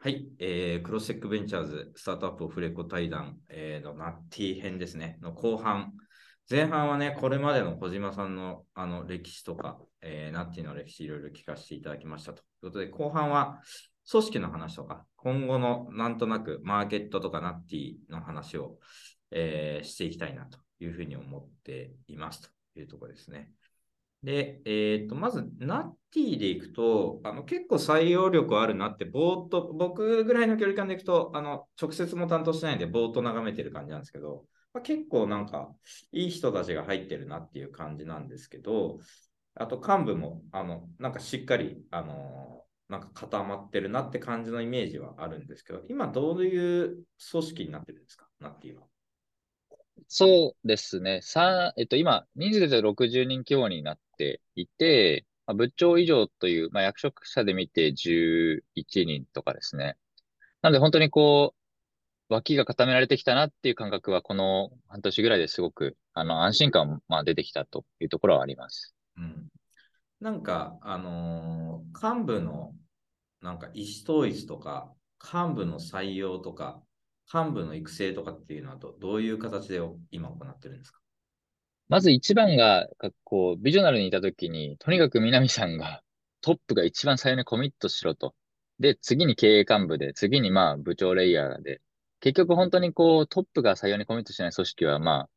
はい、クロステックベンチャーズスタートアップオフレコ対談、のナッティ編ですねの後半。前半はね、これまでの小島さんの歴史とか、ナッティの歴史いろいろ聞かせていただきましたということで、後半は組織の話とか今後のなんとなくマーケットとかナッティの話を、していきたいなというふうに思っていますというところですね。で、まず、ナッティでいくと、結構採用力あるなって、ぼーっと、僕ぐらいの距離感でいくと、直接も担当してないんで、ぼーっと眺めてる感じなんですけど、まあ、結構なんか、いい人たちが入ってるなっていう感じなんですけど、あと幹部も、なんかしっかり、なんか固まってるなって感じのイメージはあるんですけど、今どういう組織になってるんですか、ナッティは。そうですね。今、人数で60人規模になっていて、部長以上という、役職者で見て11人とかですね。なので本当に脇が固められてきたなっていう感覚は、この半年ぐらいですごく、安心感も出てきたというところはあります。うん、なんか、幹部の、なんか意思統一とか、幹部の採用とか、幹部の育成とかっていうのはどういう形で今行ってるんですか？まず一番が、ビジョナルにいたときに、とにかく南さんが、トップが一番最初にコミットしろと。で、次に経営幹部で、次に部長レイヤーで、結局本当にトップが最初にコミットしない組織は、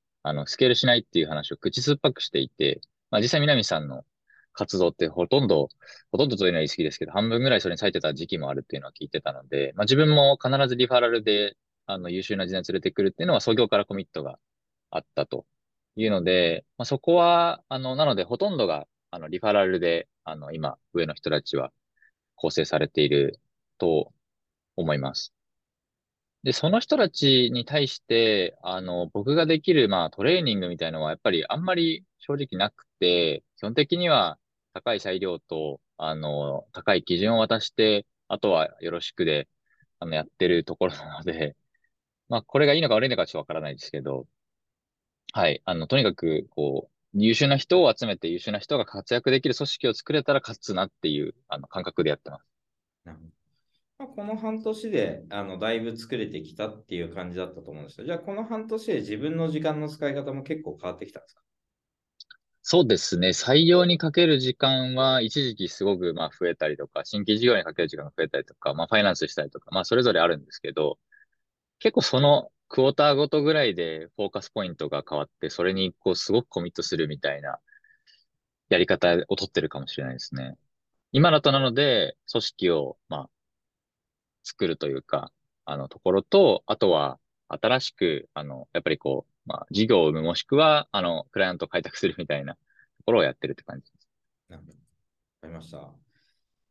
スケールしないっていう話を口酸っぱくしていて、実際南さんの活動ってほとんどというのは言い過ぎですけど、半分ぐらいそれに割いてた時期もあるっていうのは聞いてたので、自分も必ずリファラルで、優秀な人材連れてくるっていうのは創業からコミットがあったというので、そこは、なのでほとんどが、リファラルで、今、上の人たちは構成されていると思います。で、その人たちに対して、僕ができる、トレーニングみたいのは、やっぱりあんまり正直なくて、基本的には高い裁量と、高い基準を渡して、あとはよろしくで、やってるところなので、これがいいのか悪いのかちょっとわからないですけど、はい、とにかく、優秀な人を集めて、優秀な人が活躍できる組織を作れたら勝つなっていう、感覚でやってます。この半年で、だいぶ作れてきたっていう感じだったと思うんですけど、じゃあ、この半年で自分の時間の使い方も結構変わってきたんですか？そうですね。採用にかける時間は、一時期すごく、増えたりとか、新規事業にかける時間が増えたりとか、ファイナンスしたりとか、それぞれあるんですけど、結構そのクォーターごとぐらいでフォーカスポイントが変わって、それにすごくコミットするみたいなやり方を取ってるかもしれないですね。今だとなので、組織を、作るというか、ところと、あとは新しく、やっぱり事業を生むもしくは、クライアントを開拓するみたいなところをやってるって感じです。わかりました。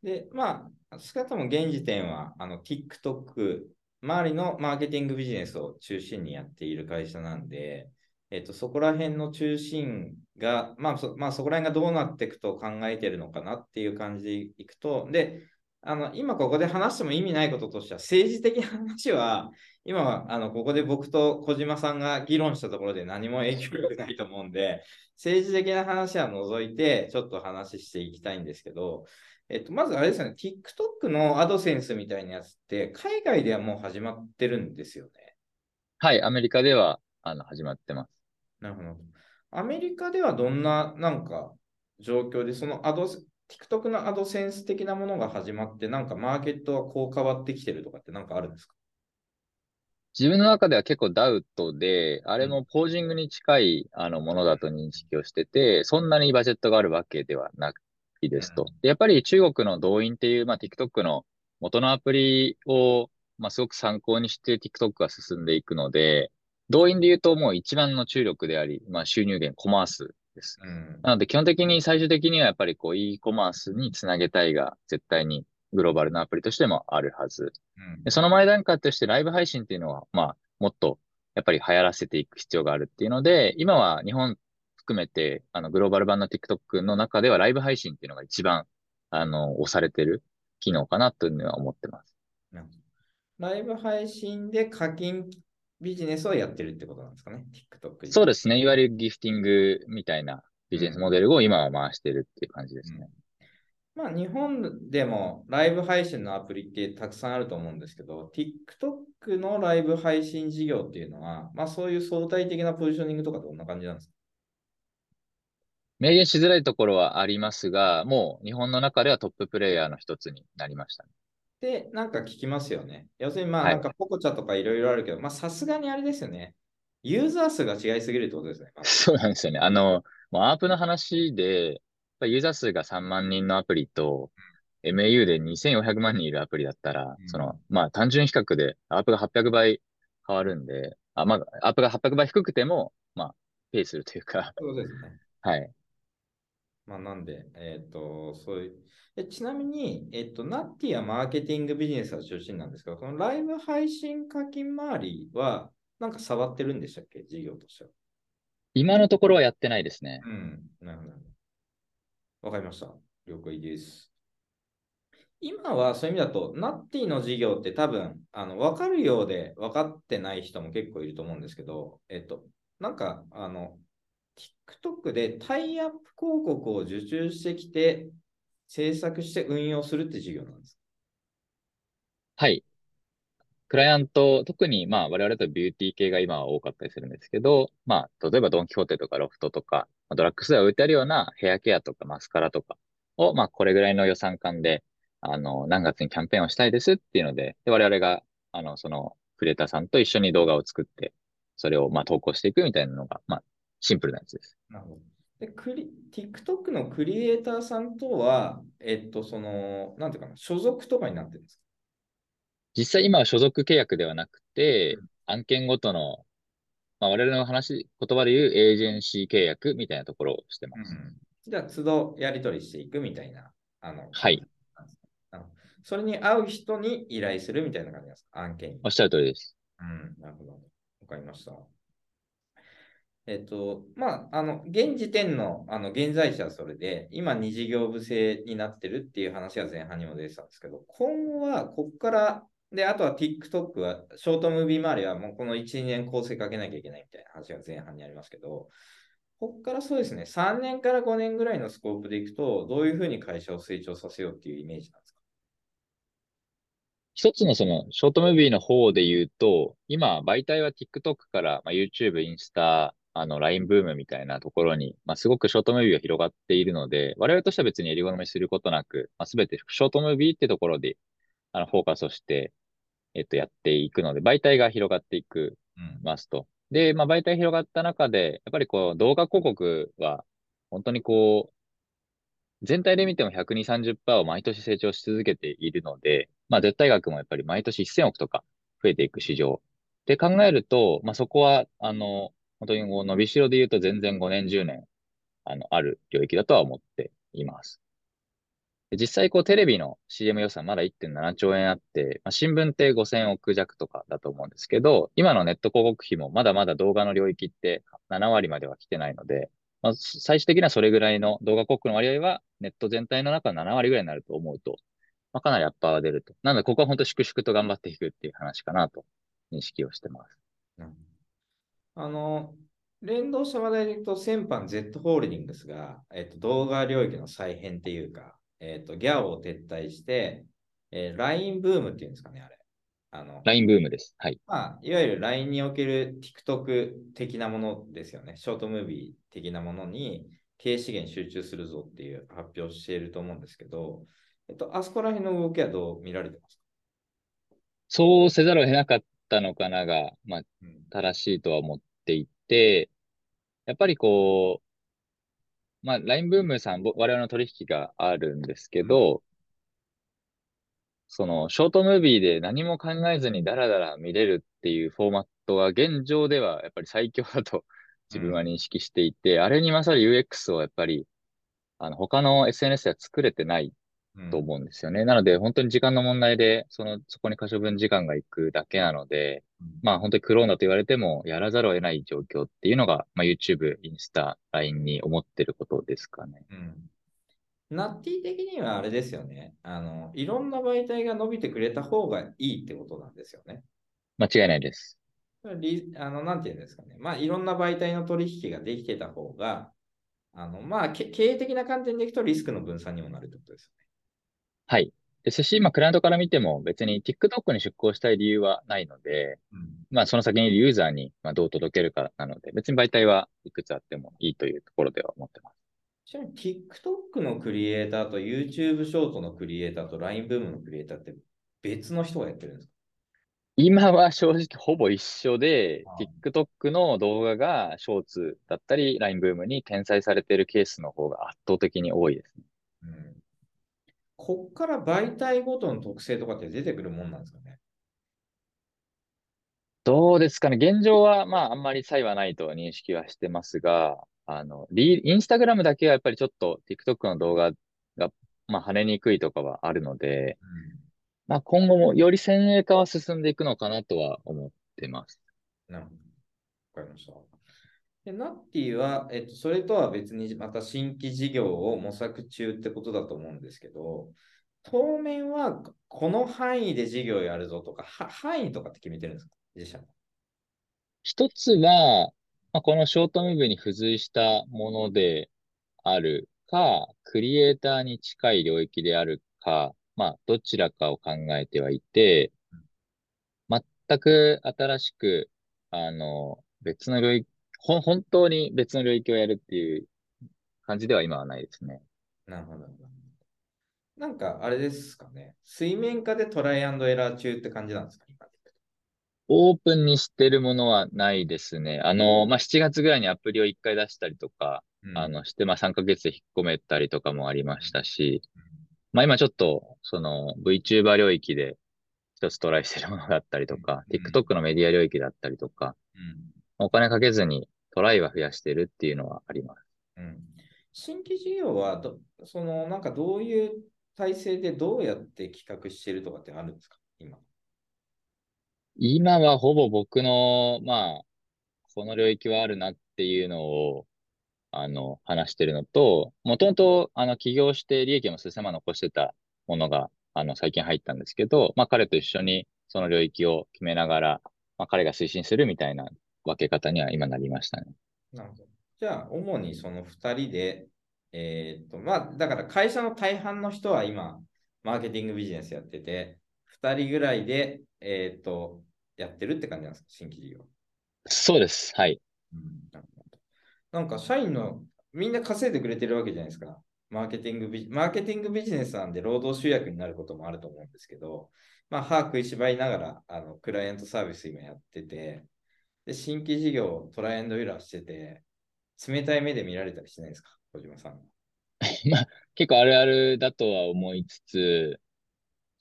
で、少なくとも現時点は、TikTok、周りのマーケティングビジネスを中心にやっている会社なんで、そこら辺の中心が、そこら辺がどうなっていくと考えているのかなっていう感じでいくと、で、今ここで話しても意味ないこととしては、政治的な話は、今はここで僕と小島さんが議論したところで何も影響力ないと思うんで、政治的な話は除いて、ちょっと話していきたいんですけど、まずあれですね、TikTok のアドセンスみたいなやつって、海外ではもう始まってるんですよね。はい、アメリカでは始まってます。なるほど。アメリカではどんな、状況で、そのTikTok のアドセンス的なものが始まって、マーケットは変わってきてるとかってあるんですか？自分の中では結構ダウトで、あれもポージングに近いものだと認識をしてて、そんなにバジェットがあるわけではなくですと。やっぱり中国の動員っていう、TikTok の元のアプリを、すごく参考にして TikTok が進んでいくので、動員で言うともう一番の注力であり、収入源、コマースです。なので基本的に最終的にはやっぱりeコマースにつなげたいが絶対にグローバルなアプリとしてもあるはず。でその前段階としてライブ配信っていうのは、もっとやっぱり流行らせていく必要があるっていうので、今は日本、含めて、グローバル版の TikTok の中ではライブ配信っていうのが一番、押されてる機能かなというのは思ってます。ライブ配信で課金ビジネスをやってるってことなんですかね、TikTok。そうですね。いわゆるギフティングみたいなビジネスモデルを今は回してるっていう感じですね。まあ、日本でもライブ配信のアプリってたくさんあると思うんですけど、 TikTok のライブ配信事業っていうのは、まあ、そういう相対的なポジショニングとかどんな感じなんですか？明言しづらいところはありますが、もう日本の中ではトッププレイヤーの一つになりましたね。で、なんか聞きますよね。要するに、まあ、なんかポコチャとかいろいろあるけど、はい、まあ、さすがにあれですよね。ユーザー数が違いすぎるってことですね。そうなんですよね。もうアープの話で、ユーザー数が3万人のアプリと、MAU で2400万人いるアプリだったら、その、まあ、単純比較でアープが800倍変わるんで、まあ、アープが800倍低くても、まあ、ペイするというか。そうですね。はい。まあ、なんで、そういう。ちなみに、ナッティはマーケティングビジネスが中心なんですけど、このライブ配信課金周りは、なんか触ってるんでしたっけ、事業としては。今のところはやってないですね。うん、なるほど。わかりました。了解です。今はそういう意味だと、ナッティの事業って多分、分かるようで分かってない人も結構いると思うんですけど、なんか、TikTok でタイアップ広告を受注してきて、制作して運用するって事業なんですか？はい。クライアント、特にまあ我々とビューティー系が今は多かったりするんですけど、まあ例えばドンキホーテとかロフトとか、ドラッグストアが置いてあるようなヘアケアとかマスカラとかを、まあこれぐらいの予算感で、何月にキャンペーンをしたいですっていうので、で我々が、そのクリエイターさんと一緒に動画を作って、それをまあ投稿していくみたいなのが、まあシンプルなやつです。なるほど。で、TikTok のクリエイターさんとは、その、なんていうかな、所属とかになってるんですか？実際今は所属契約ではなくて、案件ごとの、まあ、我々の言葉で言うエージェンシー契約みたいなところをしてます。うん、じゃあ、都度やり取りしていくみたいな。はい。それに合う人に依頼するみたいな感じですか、案件に。おっしゃる通りです。うん、なるほど。わかりました。まあ、現時点の、現在地はそれで、今、2事業部制になってるっていう話は前半にも出てたんですけど、今後は、ここから、で、あとは TikTok は、ショートムービー周りは、もうこの1、2年構成かけなきゃいけないみたいな話が前半にありますけど、ここからそうですね、3年から5年ぐらいのスコープでいくと、どういうふうに会社を成長させようっていうイメージなんですか？一つのそのショートムービーの方で言うと、今、媒体は TikTok から、まあ、YouTube、インスタ、LINE ブームみたいなところに、まあ、すごくショートムービーが広がっているので、我々としては別に襟好みすることなく、まあ、全てショートムービーってところで、フォーカスをして、やっていくので、媒体が広がっていく、ますと。で、まあ、媒体広がった中で、やっぱりこう、動画広告は、本当にこう、全体で見ても120、30% を毎年成長し続けているので、まあ、絶対額もやっぱり毎年1000億とか増えていく市場。で、考えると、まあ、そこは、本当にこう伸びしろで言うと全然5年、10年、ある領域だとは思っています。で実際、こう、テレビの CM 予算まだ 1.7 兆円あって、まあ、新聞って5000億弱とかだと思うんですけど、今のネット広告費もまだまだ動画の領域って7割までは来てないので、まあ、最終的にはそれぐらいの動画広告の割合はネット全体の中の7割ぐらいになると思うと、まあ、かなりアッパーが出ると。なので、ここは本当粛々と頑張っていくっていう話かなと認識をしてます。うん、連動した話題で言うと、先般 Z ホールディングスが、動画領域の再編っていうか、ギャオを撤退して、LINE ブームっていうんですかね、あれ。LINE ブームです。はい。まあ、いわゆる LINE における TikTok 的なものですよね。ショートムービー的なものに、経営資源集中するぞっていう発表をしていると思うんですけど、あそこら辺の動きはどう見られてますか？そうせざるを得なかったのかなが、まあ、正しいとは思っていて、やっぱりこう、まあ、LINE ブームさん、我々の取引があるんですけど、その、ショートムービーで何も考えずにダラダラ見れるっていうフォーマットは現状ではやっぱり最強だと自分は認識していて、あれに勝る UX をやっぱり、他の SNS では作れてないと思うんですよね。なので、本当に時間の問題で、そこに可処分時間がいくだけなので、まあ本当にクローンだと言われても、やらざるを得ない状況っていうのが、まあ、YouTube、インスタ、LINE に思ってることですかね。ナッティ的にはあれですよね。いろんな媒体が伸びてくれた方がいいってことなんですよね。間違いないです。なんていうんですかね。まあいろんな媒体の取引ができてた方が、まあ経営的な観点でいくとリスクの分散にもなるってことですよね。はい。ですし、まあ、クライアントから見ても別に TikTok に出稿したい理由はないので、うんまあ、その先にいるユーザーにまあどう届けるかなので、別に媒体はいくつあってもいいというところでは思ってます。ちなみに TikTok のクリエイターと YouTube ショートのクリエイターと LINE ブームのクリエイターって別の人がやってるんですか？今は正直ほぼ一緒で、TikTok の動画がショーツだったり、LINE ブームに転載されているケースの方が圧倒的に多いですね。うん、こっから媒体ごとの特性とかって出てくるもんなんですかね？どうですかね。現状は、まあ、あんまり差異はないと認識はしてますが、インスタグラムだけはやっぱりちょっと TikTok の動画が、まあ、跳ねにくいとかはあるので、まあ、今後もより先鋭化は進んでいくのかなとは思ってます。なるほど。わかりました。で、ナッティは、それとは別にまた新規事業を模索中ってことだと思うんですけど、当面はこの範囲で事業やるぞとか、範囲とかって決めてるんですか、自社の？一つは、まあ、このショートムービーに付随したものであるか、クリエイターに近い領域であるか、まあ、どちらかを考えてはいて、全く新しく、別の領域、本当に別の領域をやるっていう感じでは今はないですね。なるほど。なんか、あれですかね。水面下でトライアンドエラー中って感じなんですか？オープンにしてるものはないですね。まあ、7月ぐらいにアプリを1回出したりとか、して、まあ、3ヶ月で引っ込めたりとかもありましたし、まあ、今ちょっと、VTuber 領域で一つトライしてるものだったりとか、TikTok のメディア領域だったりとか、お金かけずにトライは増やしてるっていうのはあります。新規事業はなんかどういう体制でどうやって企画してるとかってあるんですか、今？今はほぼ僕の、まあ、この領域はあるなっていうのを、話してるのと、もともと、起業して利益も数千万残してたものが、最近入ったんですけど、まあ、彼と一緒にその領域を決めながら、まあ、彼が推進するみたいな分け方には今なりましたね。なるほど。じゃあ、主にその2人で、まあ、だから会社の大半の人は今、マーケティングビジネスやってて、2人ぐらいで、やってるって感じなんですか、新規事業？そうです。はい。なんか、社員のみんな稼いでくれてるわけじゃないですか。マーケティングビジネスなんで、労働集約になることもあると思うんですけど、まあ、歯食いしばりながら、クライアントサービス今やってて、で、新規事業をトライアンドエラーしてて、冷たい目で見られたりしないですか、小島さん？まあ、結構あるあるだとは思いつ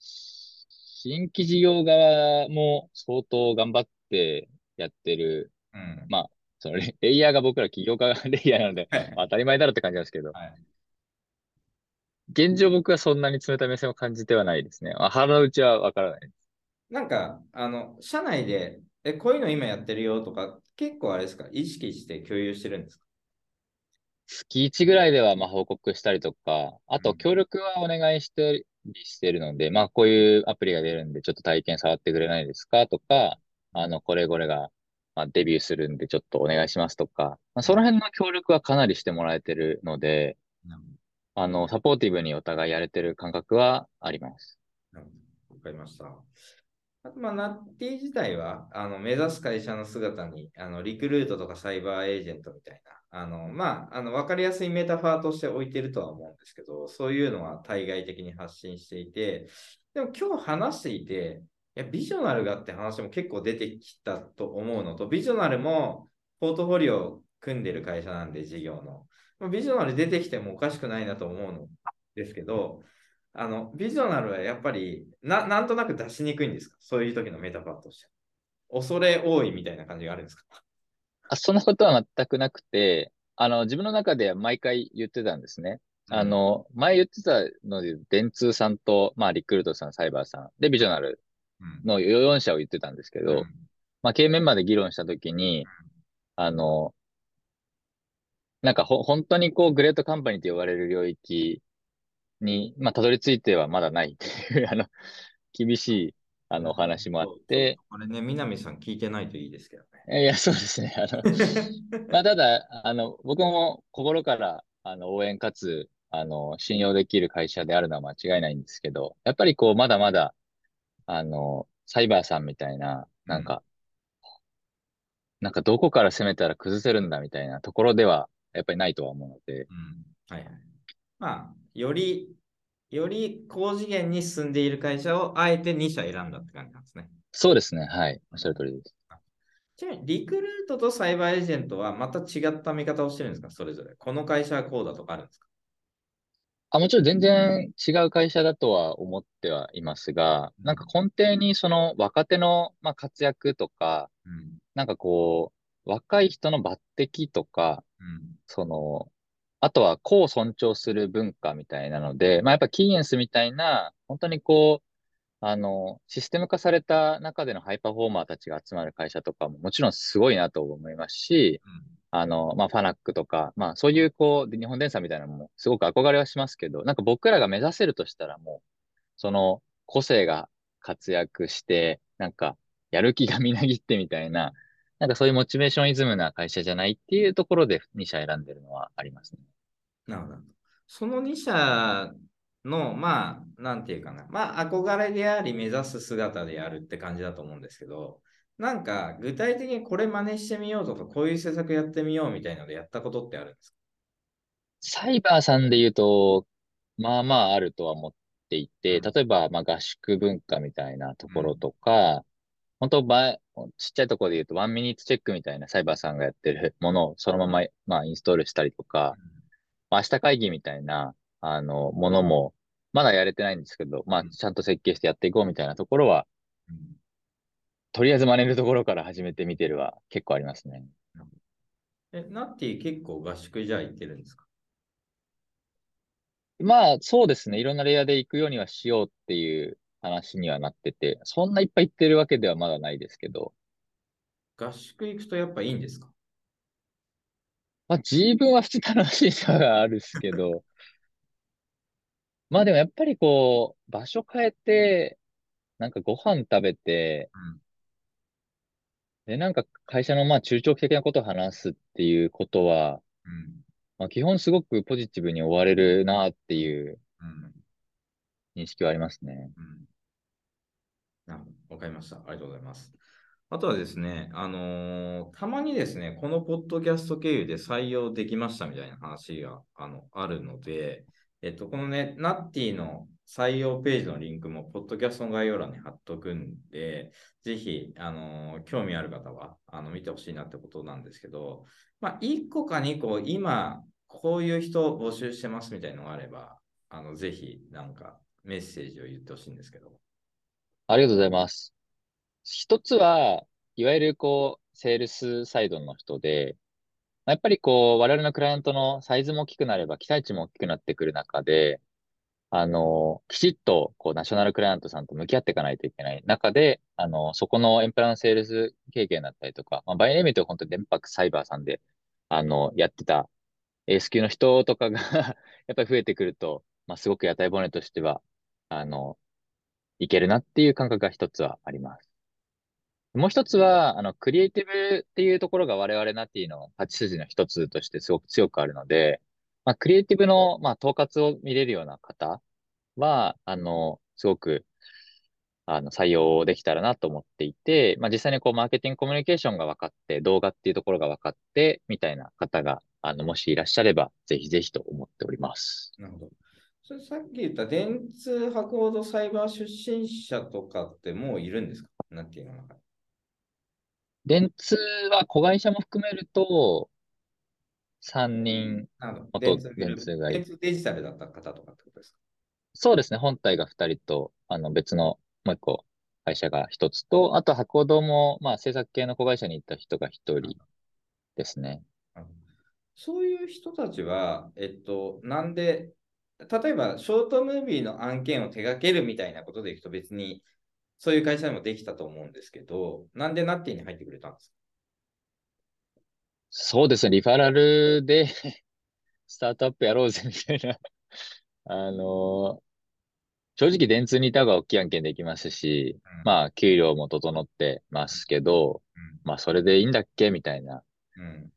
つ、新規事業側も相当頑張ってやってる。まあ、レイヤーが僕ら起業家レイヤーなので、当たり前だろって感じなんですけど、現状僕はそんなに冷たい目線を感じてはないですね。まあ、腹の内はわからないです。なんか、社内で、こういうの今やってるよとか、結構あれですか、意識して共有してるんですか？月1ぐらいではまあ報告したりとか、あと協力はお願いしてしてるので、まあこういうアプリが出るんで、ちょっと体験触ってくれないですかとか、これが、まあ、デビューするんでちょっとお願いしますとか、まあ、その辺の協力はかなりしてもらえてるので、サポーティブにお互いやれてる感覚はあります。わかりました。あと、まあ、ナッティ自体は、目指す会社の姿に、リクルートとかサイバーエージェントみたいな、まあ、わかりやすいメタファーとして置いてるとは思うんですけど、そういうのは対外的に発信していて、でも今日話していて、いや、ビジョナルがって話も結構出てきたと思うのと、ビジョナルもポートフォリオを組んでる会社なんで、事業の。ビジョナル出てきてもおかしくないなと思うのですけど、ビジョナルはやっぱりなんとなく出しにくいんですか、そういう時のメタファーとして？恐れ多いみたいな感じがあるんですか？そんなことは全くなくて、自分の中で毎回言ってたんですね。前言ってたので、電通さんと、まあ、リクルートさん、サイバーさん、で、ビジョナルの4社を言ってたんですけど、まあ、経営メンバーで議論したときに、なんか本当にこう、グレートカンパニーと呼ばれる領域に、まあ、たどり着いてはまだないっていう、厳しい、お話もあって。あれね、南さん聞いてないといいですけどね。いや、そうですね。まあ、ただ、僕も心から、応援かつ、信用できる会社であるのは間違いないんですけど、やっぱりこう、まだまだ、サイバーさんみたいな、なんかどこから攻めたら崩せるんだみたいなところでは、やっぱりないとは思うので。うん、はいはい。まあ、より高次元に進んでいる会社をあえて2社選んだって感じなんですね。そうですね。はい。おっしゃる通りです。ちなみに、リクルートとサイバーエージェントはまた違った見方をしてるんですか、それぞれ。この会社はこうだとかあるんですか？もちろん全然違う会社だとは思ってはいますが、なんか根底にその若手の活躍とか、なんかこう、若い人の抜擢とか、その、あとは個を尊重する文化みたいなので、やっぱキーエンスみたいな、本当にこう、システム化された中でのハイパフォーマーたちが集まる会社とかももちろんすごいなと思いますし、ファナックとか、そういうこう、日本電産みたいなのもすごく憧れはしますけど、なんか僕らが目指せるとしたらもう、その個性が活躍して、なんかやる気がみなぎってみたいな、なんかそういうモチベーションイズムな会社じゃないっていうところで2社選んでるのはありますね。なるほど。その2社の、なんていうかな、憧れであり目指す姿でやるって感じだと思うんですけど、なんか具体的にこれ真似してみようとか、こういう施策やってみようみたいなのでやったことってあるんですか？サイバーさんで言うと、あるとは思っていて、例えば合宿文化みたいなところとか、ちっちゃいところで言うとワンミニッツチェックみたいなサイバーさんがやってるものをそのまま、インストールしたりとか、明日会議みたいなものもまだやれてないんですけど、ちゃんと設計してやっていこうみたいなところは、とりあえず真似るところから始めてみてるは結構ありますね。ナッティ結構合宿じゃ行ってるんですか？そうですね。いろんなレイヤーで行くようにはしようっていう話にはなってて、そんないっぱい行ってるわけではまだないですけど。合宿行くとやっぱいいんですか？自分は普通楽しさがあるんですけど、でもやっぱりこう、場所変えて、なんかご飯食べて、で、なんか会社の中長期的なことを話すっていうことは、基本すごくポジティブに追われるなっていう認識はありますね。わかりました。ありがとうございます。あとはですね、たまにですね、このポッドキャスト経由で採用できましたみたいな話があるので、このね、ナッティの採用ページのリンクも、ポッドキャストの概要欄に貼っとくんで、ぜひ、興味ある方は、見てほしいなってことなんですけど、1個か2個、今、こういう人を募集してますみたいなのがあれば、ぜひ、なんか、メッセージを言ってほしいんですけど。ありがとうございます。一つは、いわゆる、こう、セールスサイドの人で、やっぱりこう、我々のクライアントのサイズも大きくなれば、期待値も大きくなってくる中で、きちっと、こう、ナショナルクライアントさんと向き合っていかないといけない中で、そこのエンプランセールス経験だったりとか、バイネームという本当に電波サイバーさんで、やってたエース級の人とかが、やっぱり増えてくると、すごく屋台骨としては、いけるなっていう感覚が一つはあります。もう一つは、クリエイティブっていうところが我々ナッティの立ち筋の一つとしてすごく強くあるので、クリエイティブの、統括を見れるような方は、すごく、採用できたらなと思っていて、実際にこう、マーケティングコミュニケーションが分かって、動画っていうところが分かって、みたいな方が、もしいらっしゃれば、ぜひぜひと思っております。なるほど。それさっき言った、電通博報堂サイバー出身者とかってもういるんですか？ナッティの中で。電通は子会社も含めると3人元電通がいる。電通デジタルだった方とかってことですか？そうですね。本体が2人と、別のもう1個会社が1つと、あと博報堂も、制作系の子会社に行った人が1人ですね。そういう人たちは、なんで、例えばショートムービーの案件を手掛けるみたいなことでいくと別に、そういう会社でもできたと思うんですけど、なんでナッティに入ってくれたんですか？そうですね、リファラルでスタートアップやろうぜみたいな。正直電通にいた方が大きい案件できますし、給料も整ってますけど、それでいいんだっけみたいな。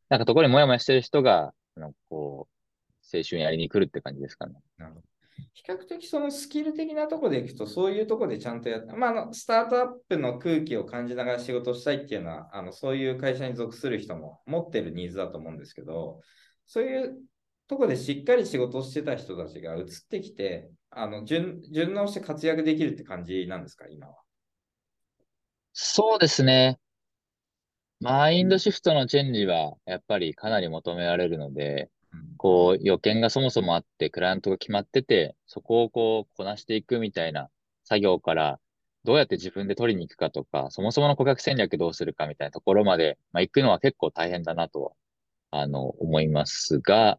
なんかところにもやもやしてる人が、こう、青春やりに来るって感じですかね。なるほど。比較的そのスキル的なところでいくと、そういうところでちゃんとやって、まあ、スタートアップの空気を感じながら仕事したいっていうのは、そういう会社に属する人も持ってるニーズだと思うんですけど、そういうところでしっかり仕事をしてた人たちが移ってきて、順応して活躍できるって感じなんですか、今は。そうですね。マインドシフトのチェンジはやっぱりかなり求められるので、こう予見がそもそもあってクライアントが決まってて、そこをこうこなしていくみたいな作業から、どうやって自分で取りに行くかとか、そもそもの顧客戦略どうするかみたいなところまで、まあ、行くのは結構大変だなとは思いますが、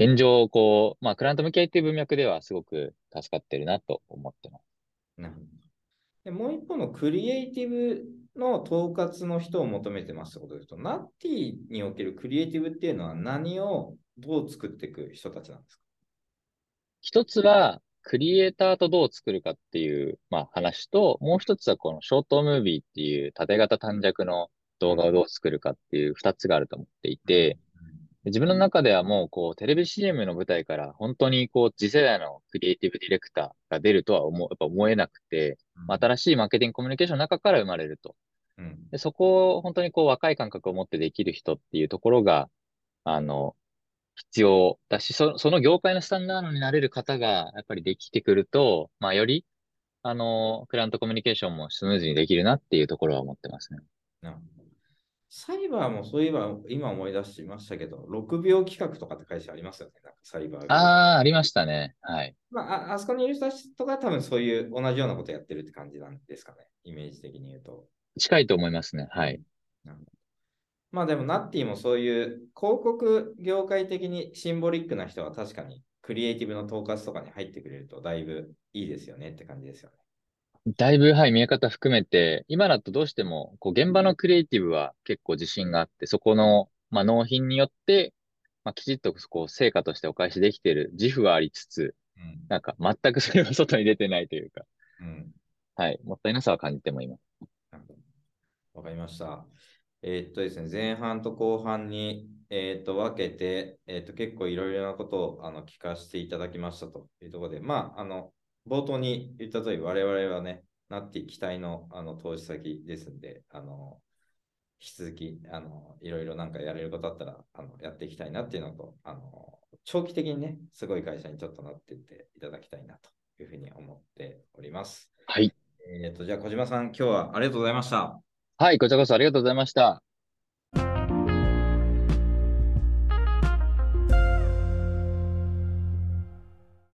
現状こう、まあ、クライアント向き合いっていう文脈ではすごく助かってるなと思ってます。でもう一方のクリエイティブの統括の人を求めてますってことですと、ナッティにおけるクリエイティブっていうのは何をどう作っていく人たちなんですか？一つはクリエイターとどう作るかっていう、まあ、話と、もう一つはこのショートムービーっていう縦型短尺の動画をどう作るかっていう二つがあると思っていて、自分の中ではもうこうテレビ CM の舞台から本当にこう次世代のクリエイティブディレクターが出るとは思えなくて、新しいマーケティングコミュニケーションの中から生まれると。でそこを本当にこう若い感覚を持ってできる人っていうところが必要だし、その業界のスタンダードになれる方がやっぱりできてくると、まあ、よりクライアントコミュニケーションもスムーズにできるなっていうところは思ってますね。サイバーもそういえば今思い出しましたけど、6秒企画とかって会社ありますよね、なんかサイバー。ありましたね。はい。まあ、あそこにいる人とか多分そういう同じようなことやってるって感じなんですかね、イメージ的に言うと。近いと思いますね。はい。まあでもナッティもそういう広告業界的にシンボリックな人は確かにクリエイティブの統括とかに入ってくれるとだいぶいいですよねって感じですよね。だいぶ、はい、見え方含めて、今だとどうしても、こう、現場のクリエイティブは結構自信があって、そこの、まあ、納品によって、まあ、きちっと、こう、成果としてお返しできている自負はありつつ、なんか、全くそれは外に出てないというか、はい、もったいなさは感じてもいます。わかりました。ですね、前半と後半に、分けて、結構いろいろなことを、聞かせていただきましたというところで、まあ、冒頭に言った通り、我々はね、ナッティ期待の、投資先ですんで、引き続き、いろいろなんかやれることあったら、やっていきたいなっていうのと、長期的にね、すごい会社にちょっとなっていっていただきたいなというふうに思っております。はい。じゃあ、小島さん、今日はありがとうございました。はい、こちらこそありがとうございました。